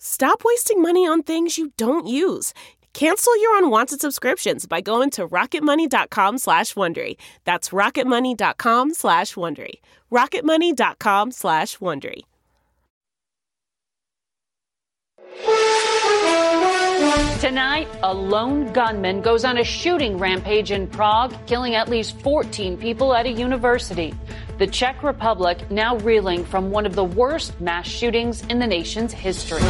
Stop wasting money on things you don't use. Cancel your unwanted subscriptions by going to rocketmoney.com/Wondery. That's rocketmoney.com/Wondery. rocketmoney.com/Wondery. Tonight, a lone gunman goes on a shooting rampage in Prague, killing at least 14 people at a university. The Czech Republic now reeling from one of the worst mass shootings in the nation's history.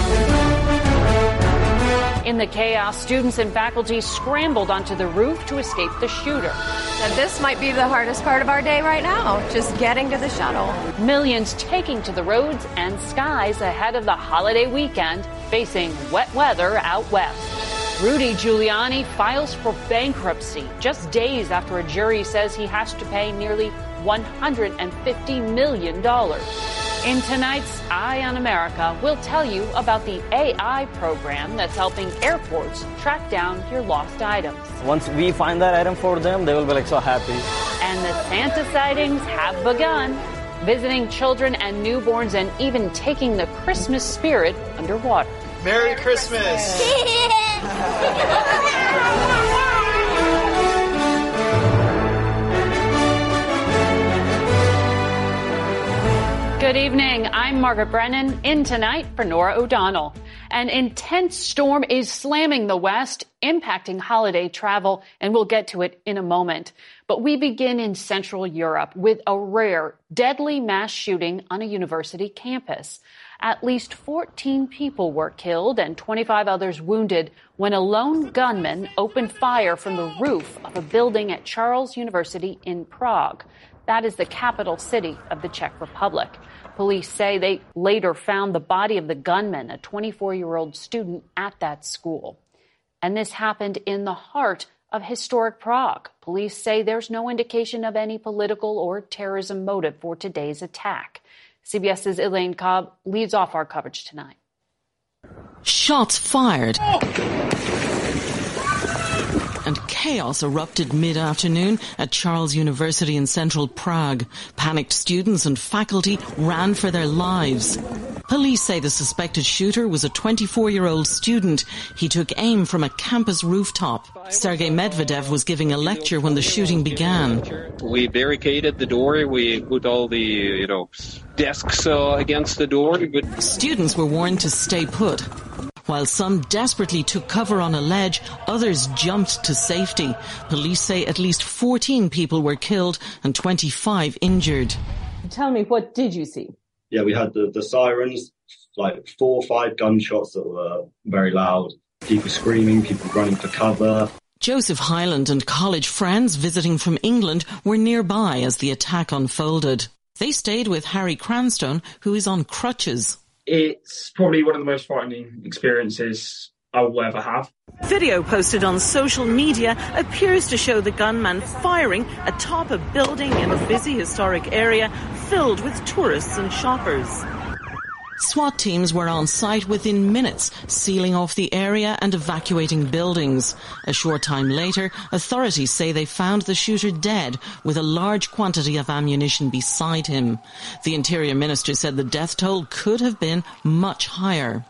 In the chaos, students and faculty scrambled onto the roof to escape the shooter. Now, this might be the hardest part of our day right now, just getting to the shuttle. Millions taking to the roads and skies ahead of the holiday weekend, facing wet weather out west. Rudy Giuliani files for bankruptcy just days after a jury says he has to pay nearly $150 million. In tonight's Eye on America, we'll tell you about the AI program that's helping airports track down your lost items. Once we find that item for them, they will be like so happy. And the Santa sightings have begun, visiting children and newborns and even taking the Christmas spirit underwater. Merry Christmas! Good evening. I'm Margaret Brennan, in tonight for Norah O'Donnell. An intense storm is slamming the West, impacting holiday travel, and we'll get to it in a moment. But we begin in Central Europe with a rare, deadly mass shooting on a university campus. At least 14 people were killed and 25 others wounded when a lone gunman opened fire from the roof of a building at Charles University in Prague. That is the capital city of the Czech Republic. Police say they later found the body of the gunman, a 24-year-old student at that school. And this happened in the heart of historic Prague. Police say there's no indication of any political or terrorism motive for today's attack. CBS's Elaine Cobb leads off our coverage tonight. Shots fired. And chaos erupted mid-afternoon at Charles University in central Prague. Panicked students and faculty ran for their lives. Police say the suspected shooter was a 24-year-old student. He took aim from a campus rooftop. Sergei Medvedev was giving a lecture when the shooting began. We barricaded the door. We put all the, desks against the door. But students were warned to stay put. While some desperately took cover on a ledge, others jumped to safety. Police say at least 14 people were killed and 25 injured. Tell me, what did you see? Yeah, we had the sirens, like 4 or 5 gunshots that were very loud. People screaming, people running for cover. Joseph Highland and college friends visiting from England were nearby as the attack unfolded. They stayed with Harry Cranstone, who is on crutches. It's probably one of the most frightening experiences I will ever have. Video posted on social media appears to show the gunman firing atop a building in a busy historic area filled with tourists and shoppers. SWAT teams were on site within minutes, sealing off the area and evacuating buildings. A short time later, authorities say they found the shooter dead with a large quantity of ammunition beside him. The Interior Minister said the death toll could have been much higher.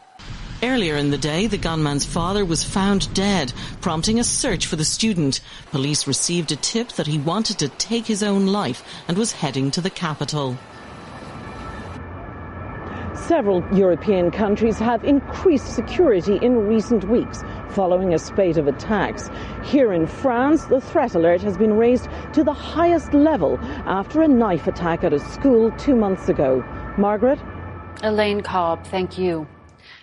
Earlier in the day, the gunman's father was found dead, prompting a search for the student. Police received a tip that he wanted to take his own life and was heading to the capital. Several European countries have increased security in recent weeks following a spate of attacks. Here in France, the threat alert has been raised to the highest level after a knife attack at a school 2 months ago. Margaret? Elaine Cobb, thank you.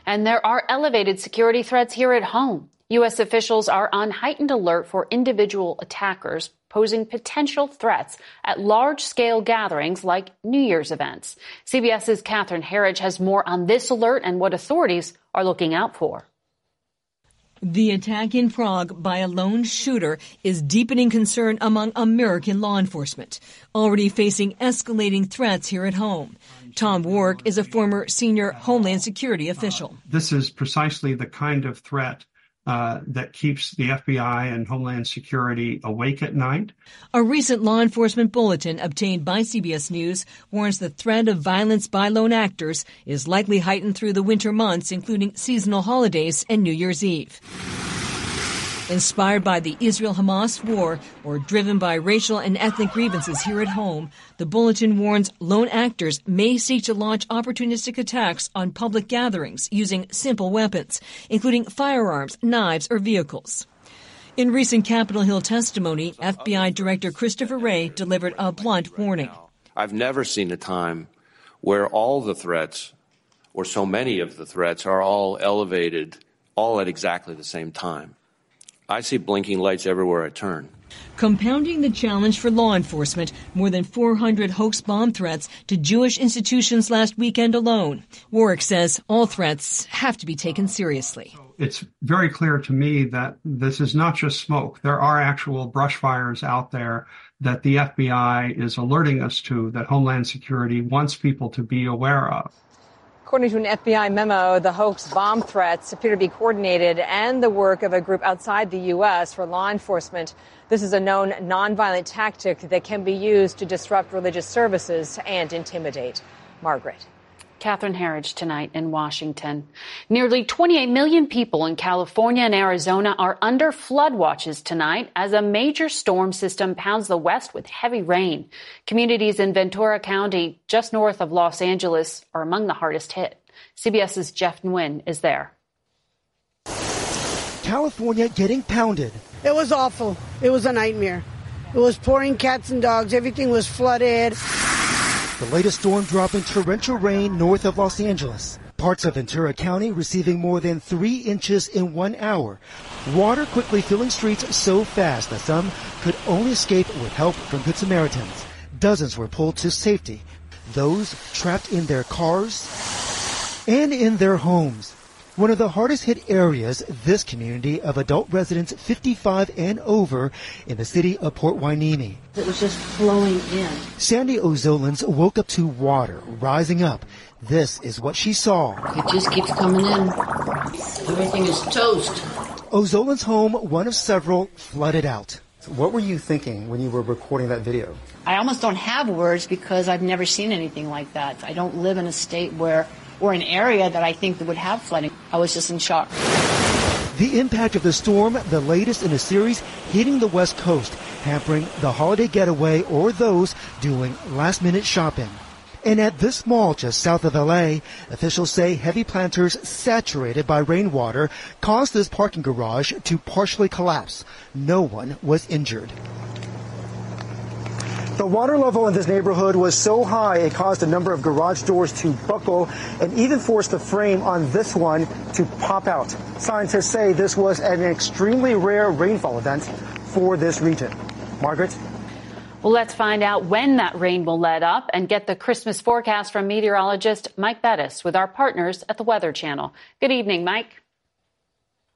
And there are elevated security threats here at home. U.S. officials are on heightened alert for individual attackers posing potential threats at large-scale gatherings like New Year's events. CBS's Catherine Herridge has more on this alert and what authorities are looking out for. The attack in Prague by a lone shooter is deepening concern among American law enforcement, already facing escalating threats here at home. Tom Warwick is a former senior Homeland Security official. This is precisely the kind of threat that keeps the FBI and Homeland Security awake at night. A recent law enforcement bulletin obtained by CBS News warns the threat of violence by lone actors is likely heightened through the winter months, including seasonal holidays and New Year's Eve. Inspired by the Israel-Hamas war or driven by racial and ethnic grievances here at home, the bulletin warns lone actors may seek to launch opportunistic attacks on public gatherings using simple weapons, including firearms, knives, or vehicles. In recent Capitol Hill testimony, FBI Director Christopher Wray delivered a blunt warning. I've never seen a time where all the threats, or so many of the threats, are all elevated all at exactly the same time. I see blinking lights everywhere I turn. Compounding the challenge for law enforcement, more than 400 hoax bomb threats to Jewish institutions last weekend alone. Warwick says all threats have to be taken seriously. It's very clear to me that this is not just smoke. There are actual brush fires out there that the FBI is alerting us to, that Homeland Security wants people to be aware of. According to an FBI memo, the hoax bomb threats appear to be coordinated and the work of a group outside the U.S. for law enforcement. This is a known nonviolent tactic that can be used to disrupt religious services and intimidate. Margaret. Catherine Herridge tonight in Washington. Nearly 28 million people in California and Arizona are under flood watches tonight as a major storm system pounds the West with heavy rain. Communities in Ventura County, just north of Los Angeles, are among the hardest hit. CBS's Jeff Nguyen is there. California getting pounded. It was awful. It was a nightmare. It was pouring cats and dogs. Everything was flooded. The latest storm drop in torrential rain north of Los Angeles. Parts of Ventura County receiving more than 3 inches in 1 hour. Water quickly filling streets so fast that some could only escape with help from Good Samaritans. Dozens were pulled to safety. Those trapped in their cars and in their homes. One of the hardest hit areas, this community of adult residents 55 and over in the city of Port Hueneme. It was just flowing in. Sandy Ozolins woke up to water rising up. This is what she saw. It just keeps coming in. Everything is toast. Ozolins' home, one of several, flooded out. What were you thinking when you were recording that video? I almost don't have words because I've never seen anything like that. I don't live in a state where or an area that I think would have flooding. I was just in shock. The impact of the storm, the latest in a series hitting the West Coast, hampering the holiday getaway or those doing last-minute shopping. And at this mall just south of L.A., officials say heavy planters saturated by rainwater caused this parking garage to partially collapse. No one was injured. The water level in this neighborhood was so high it caused a number of garage doors to buckle and even forced the frame on this one to pop out. Scientists say this was an extremely rare rainfall event for this region. Margaret? Well, let's find out when that rain will let up and get the Christmas forecast from meteorologist Mike Bettis with our partners at the Weather Channel. Good evening, Mike.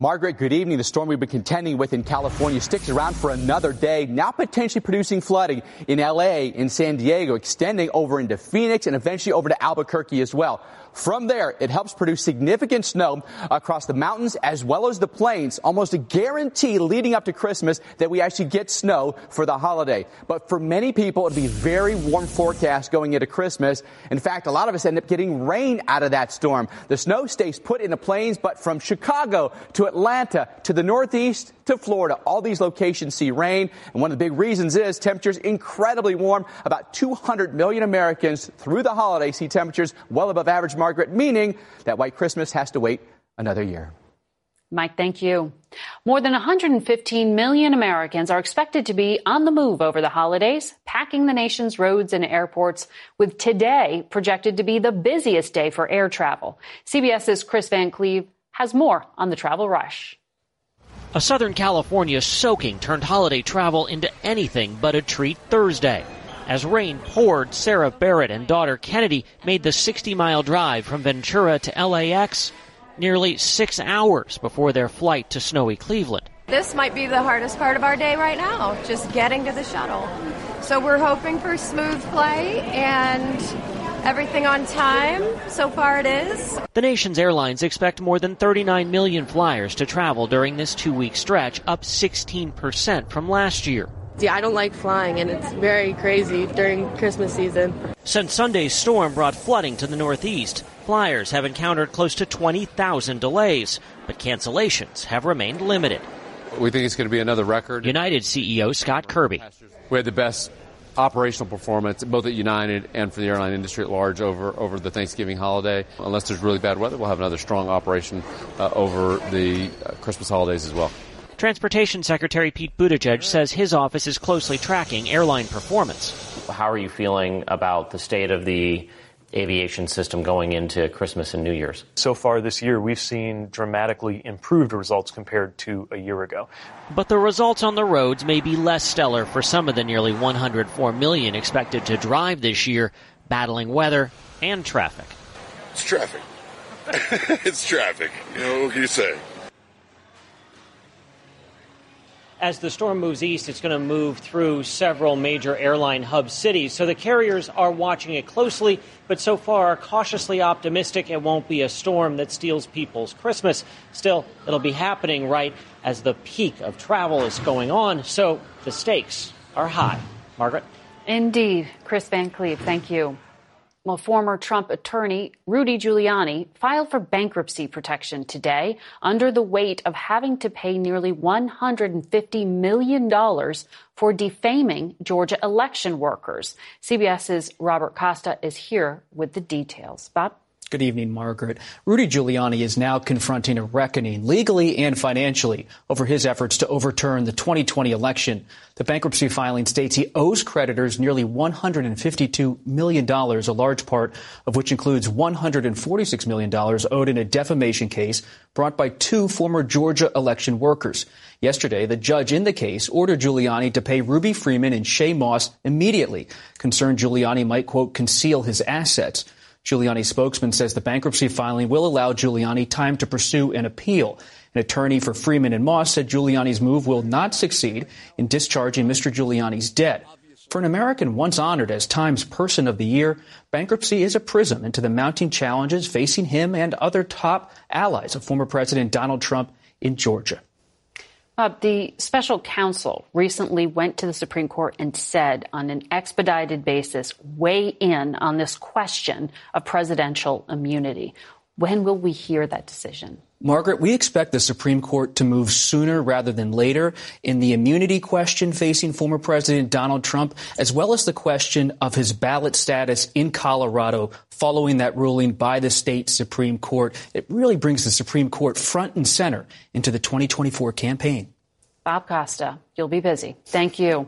Margaret, good evening. The storm we've been contending with in California sticks around for another day, now potentially producing flooding in L.A., in San Diego, extending over into Phoenix and eventually over to Albuquerque as well. From there, it helps produce significant snow across the mountains as well as the plains. Almost a guarantee leading up to Christmas that we actually get snow for the holiday. But for many people, it'll be very warm forecast going into Christmas. In fact, a lot of us end up getting rain out of that storm. The snow stays put in the plains, but from Chicago to Atlanta to the Northeast to Florida, all these locations see rain. And one of the big reasons is temperatures incredibly warm. About 200 million Americans through the holiday see temperatures well above average, Margaret, meaning that white Christmas has to wait another year. Mike, thank you. More than 115 million Americans are expected to be on the move over the holidays, packing the nation's roads and airports, with today projected to be the busiest day for air travel. CBS's Chris Van Cleve has more on the travel rush. A Southern California soaking turned holiday travel into anything but a treat Thursday. As rain poured, Sarah Barrett and daughter Kennedy made the 60-mile drive from Ventura to LAX nearly 6 hours before their flight to snowy Cleveland. This might be the hardest part of our day right now, just getting to the shuttle. So we're hoping for smooth flight and everything on time. So far it is. The nation's airlines expect more than 39 million flyers to travel during this two-week stretch, up 16% from last year. Yeah, I don't like flying, and it's very crazy during Christmas season. Since Sunday's storm brought flooding to the Northeast, flyers have encountered close to 20,000 delays, but cancellations have remained limited. We think it's going to be another record. United CEO Scott Kirby. We had the best operational performance, both at United and for the airline industry at large, over the Thanksgiving holiday. Unless there's really bad weather, we'll have another strong operation over the Christmas holidays as well. Transportation Secretary Pete Buttigieg says his office is closely tracking airline performance. How are you feeling about the state of the aviation system going into Christmas and New Year's? So far this year, we've seen dramatically improved results compared to a year ago. But the results on the roads may be less stellar for some of the nearly 104 million expected to drive this year, battling weather and traffic. It's traffic. It's traffic. You know, what can you say? As the storm moves east, it's going to move through several major airline hub cities. So the carriers are watching it closely, but so far cautiously optimistic it won't be a storm that steals people's Christmas. Still, it'll be happening right as the peak of travel is going on. So the stakes are high. Margaret? Indeed. Chris Van Cleve, thank you. Well, former Trump attorney Rudy Giuliani filed for bankruptcy protection today under the weight of having to pay nearly $150 million for defaming Georgia election workers. CBS's Robert Costa is here with the details. Bob? Good evening, Margaret. Rudy Giuliani is now confronting a reckoning, legally and financially, over his efforts to overturn the 2020 election. The bankruptcy filing states he owes creditors nearly $152 million, a large part of which includes $146 million owed in a defamation case brought by two former Georgia election workers. Yesterday, the judge in the case ordered Giuliani to pay Ruby Freeman and Shaye Moss immediately, concerned Giuliani might, quote, conceal his assets. Giuliani's spokesman says the bankruptcy filing will allow Giuliani time to pursue an appeal. An attorney for Freeman and Moss said Giuliani's move will not succeed in discharging Mr. Giuliani's debt. For an American once honored as Time's Person of the Year, bankruptcy is a prism into the mounting challenges facing him and other top allies of former President Donald Trump in Georgia. Bob, the special counsel recently went to the Supreme Court and said on an expedited basis, weigh in on this question of presidential immunity. When will we hear that decision? Margaret, we expect the Supreme Court to move sooner rather than later in the immunity question facing former President Donald Trump, as well as the question of his ballot status in Colorado following that ruling by the state Supreme Court. It really brings the Supreme Court front and center into the 2024 campaign. Bob Costa, you'll be busy. Thank you.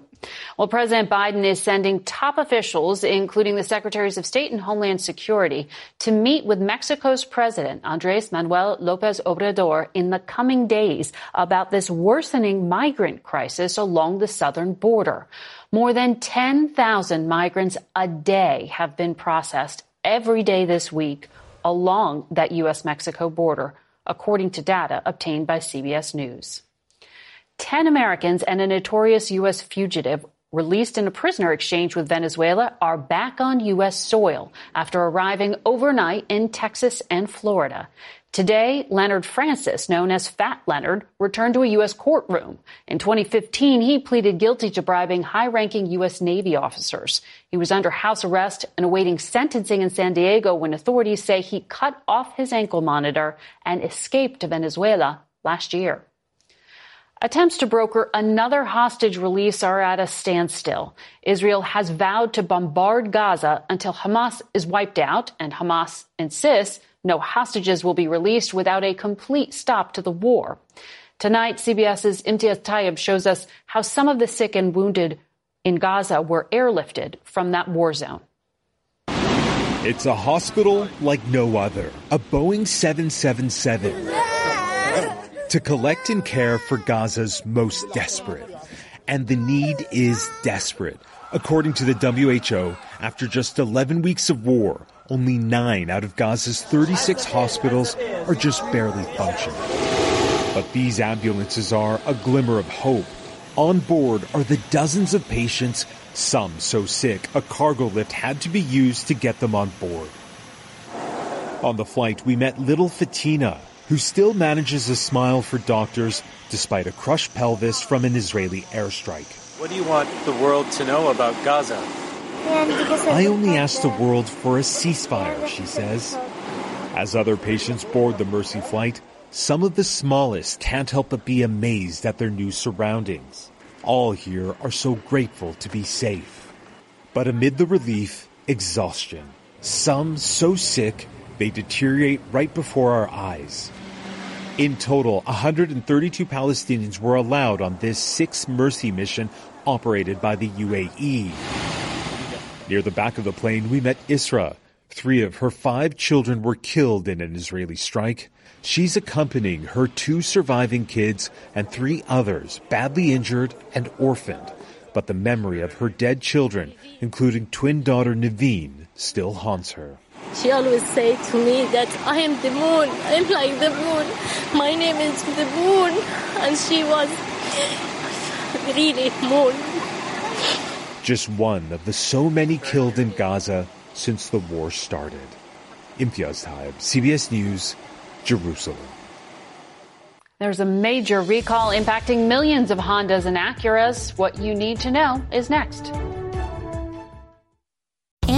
Well, President Biden is sending top officials, including the Secretaries of State and Homeland Security, to meet with Mexico's President Andres Manuel Lopez Obrador in the coming days about this worsening migrant crisis along the southern border. More than 10,000 migrants a day have been processed every day this week along that U.S.-Mexico border, according to data obtained by CBS News. 10 Americans and a notorious U.S. fugitive released in a prisoner exchange with Venezuela are back on U.S. soil after arriving overnight in Texas and Florida. Today, Leonard Francis, known as Fat Leonard, returned to a U.S. courtroom. In 2015, he pleaded guilty to bribing high-ranking U.S. Navy officers. He was under house arrest and awaiting sentencing in San Diego when authorities say he cut off his ankle monitor and escaped to Venezuela last year. Attempts to broker another hostage release are at a standstill. Israel has vowed to bombard Gaza until Hamas is wiped out, and Hamas insists no hostages will be released without a complete stop to the war. Tonight, CBS's Imtiaz Tayyib shows us how some of the sick and wounded in Gaza were airlifted from that war zone. It's a hospital like no other. A Boeing 777. To collect and care for Gaza's most desperate. And the need is desperate. According to the WHO, after just 11 weeks of war, only 9 out of Gaza's 36 hospitals are just barely functioning. But these ambulances are a glimmer of hope. On board are the dozens of patients, some so sick a cargo lift had to be used to get them on board. On the flight, we met little Fatina, who still manages a smile for doctors despite a crushed pelvis from an Israeli airstrike. What do you want the world to know about Gaza? I only asked the world for a ceasefire, she says. As other patients board the Mercy flight, some of the smallest can't help but be amazed at their new surroundings. All here are so grateful to be safe. But amid the relief, exhaustion. Some so sick, they deteriorate right before our eyes. In total, 132 Palestinians were allowed on this 6th Mercy mission operated by the UAE. Near the back of the plane, we met Isra. 3 of her 5 children were killed in an Israeli strike. She's accompanying her 2 surviving kids and 3 others badly injured and orphaned. But the memory of her dead children, including twin daughter Naveen, still haunts her. She always say to me that I am the moon, I am like the moon, my name is the moon, and she was really moon. Just one of the so many killed in Gaza since the war started. Imtiaz Tayyib, CBS News, Jerusalem. There's a major recall impacting millions of Hondas and Acuras. What you need to know is next.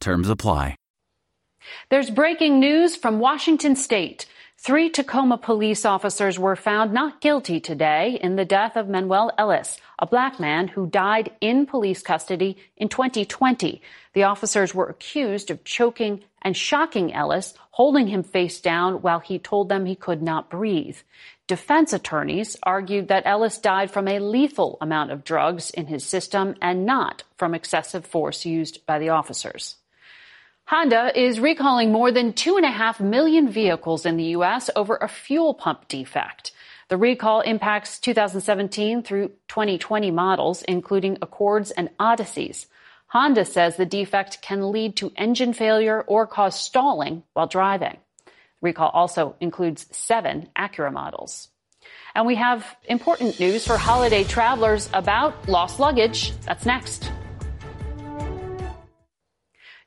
Terms apply. There's breaking news from Washington State. 3 Tacoma police officers were found not guilty today in the death of Manuel Ellis, a black man who died in police custody in 2020. The officers were accused of choking and shocking Ellis, holding him face down while he told them he could not breathe. Defense attorneys argued that Ellis died from a lethal amount of drugs in his system and not from excessive force used by the officers. Honda is recalling more than 2.5 million vehicles in the U.S. over a fuel pump defect. The recall impacts 2017 through 2020 models, including Accords and Odysseys. Honda says the defect can lead to engine failure or cause stalling while driving. Recall also includes 7 Acura models. And we have important news for holiday travelers about lost luggage. That's next.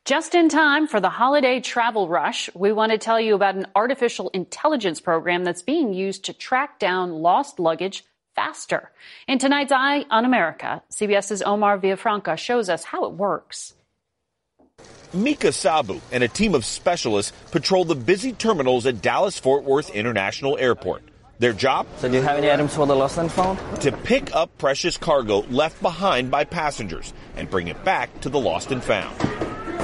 Just in time for the holiday travel rush, we want to tell you about an artificial intelligence program that's being used to track down lost luggage faster. In tonight's Eye on America, CBS's Omar Villafranca shows us how it works. Mika Sabu and a team of specialists patrol the busy terminals at Dallas-Fort Worth International Airport. Their job? So do you have any items for the lost and found? To pick up precious cargo left behind by passengers and bring it back to the lost and found.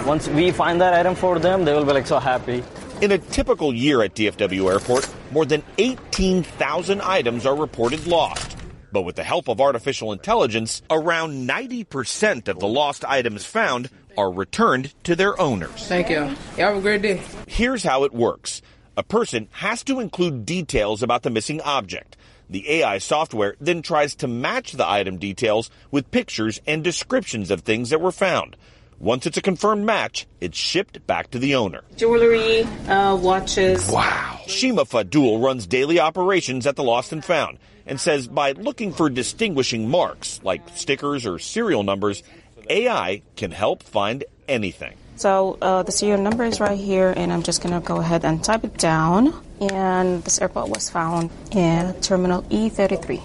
Once we find that item for them, they will be like so happy. In a typical year at DFW Airport, more than 18,000 items are reported lost. But with the help of artificial intelligence, around 90% of the lost items found are returned to their owners. Thank you. Have a great day. Here's how it works. A person has to include details about the missing object. The AI software then tries to match the item details with pictures and descriptions of things that were found. Once it's a confirmed match, it's shipped back to the owner. Jewelry, watches. Wow. Shima Fadul runs daily operations at the Lost and Found and says by looking for distinguishing marks like stickers or serial numbers, AI can help find anything. So the serial number is right here, and I'm just going to go ahead and type it down. And this airport was found in Terminal E33.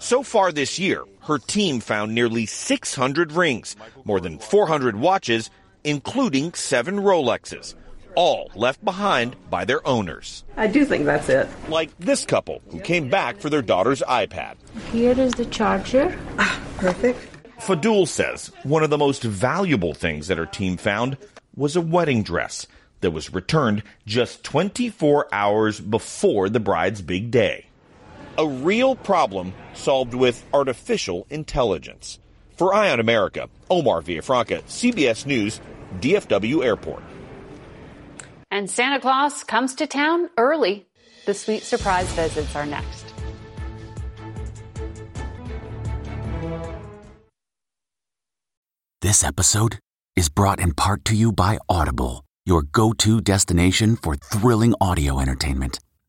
So far this year, her team found nearly 600 rings, more than 400 watches, including 7 Rolexes, all left behind by their owners. I do think that's it. Like this couple who came back for their daughter's iPad. Here is the charger. Ah, perfect. Fadul says one of the most valuable things that her team found was a wedding dress that was returned just 24 hours before the bride's big day. A real problem solved with artificial intelligence. For Eye on America, Omar Villafranca, CBS News, DFW Airport. And Santa Claus comes to town early. The sweet surprise visits are next. This episode is brought in part to you by Audible, your go-to destination for thrilling audio entertainment.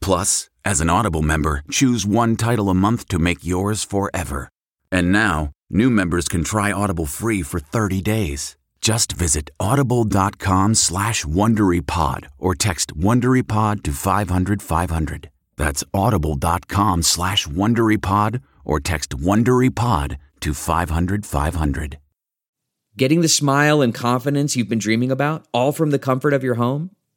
Plus, as an Audible member, choose one title a month to make yours forever. And now, new members can try Audible free for 30 days. Just visit audible.com/WonderyPod or text WonderyPod to 500-500. That's audible.com/WonderyPod or text WonderyPod to 500-500. Getting the smile and confidence you've been dreaming about, all from the comfort of your home,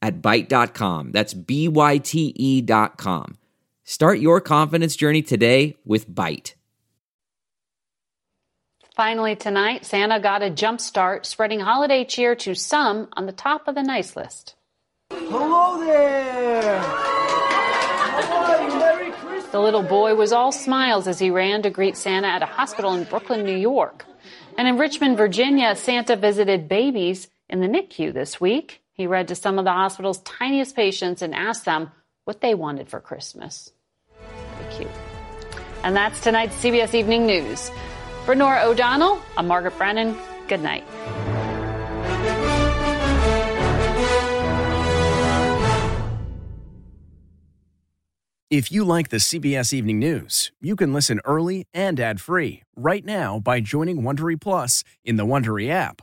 at Byte.com. That's BYTE.com. Start your confidence journey today with Byte. Finally tonight, Santa got a jump start, spreading holiday cheer to some on the top of the nice list. Hello there! How are you? Merry Christmas! The little boy was all smiles as he ran to greet Santa at a hospital in Brooklyn, New York. And in Richmond, Virginia, Santa visited babies in the NICU this week. He read to some of the hospital's tiniest patients and asked them what they wanted for Christmas. Pretty cute. And that's tonight's CBS Evening News. For Norah O'Donnell, I'm Margaret Brennan. Good night. If you like the CBS Evening News, you can listen early and ad-free right now by joining Wondery Plus in the Wondery app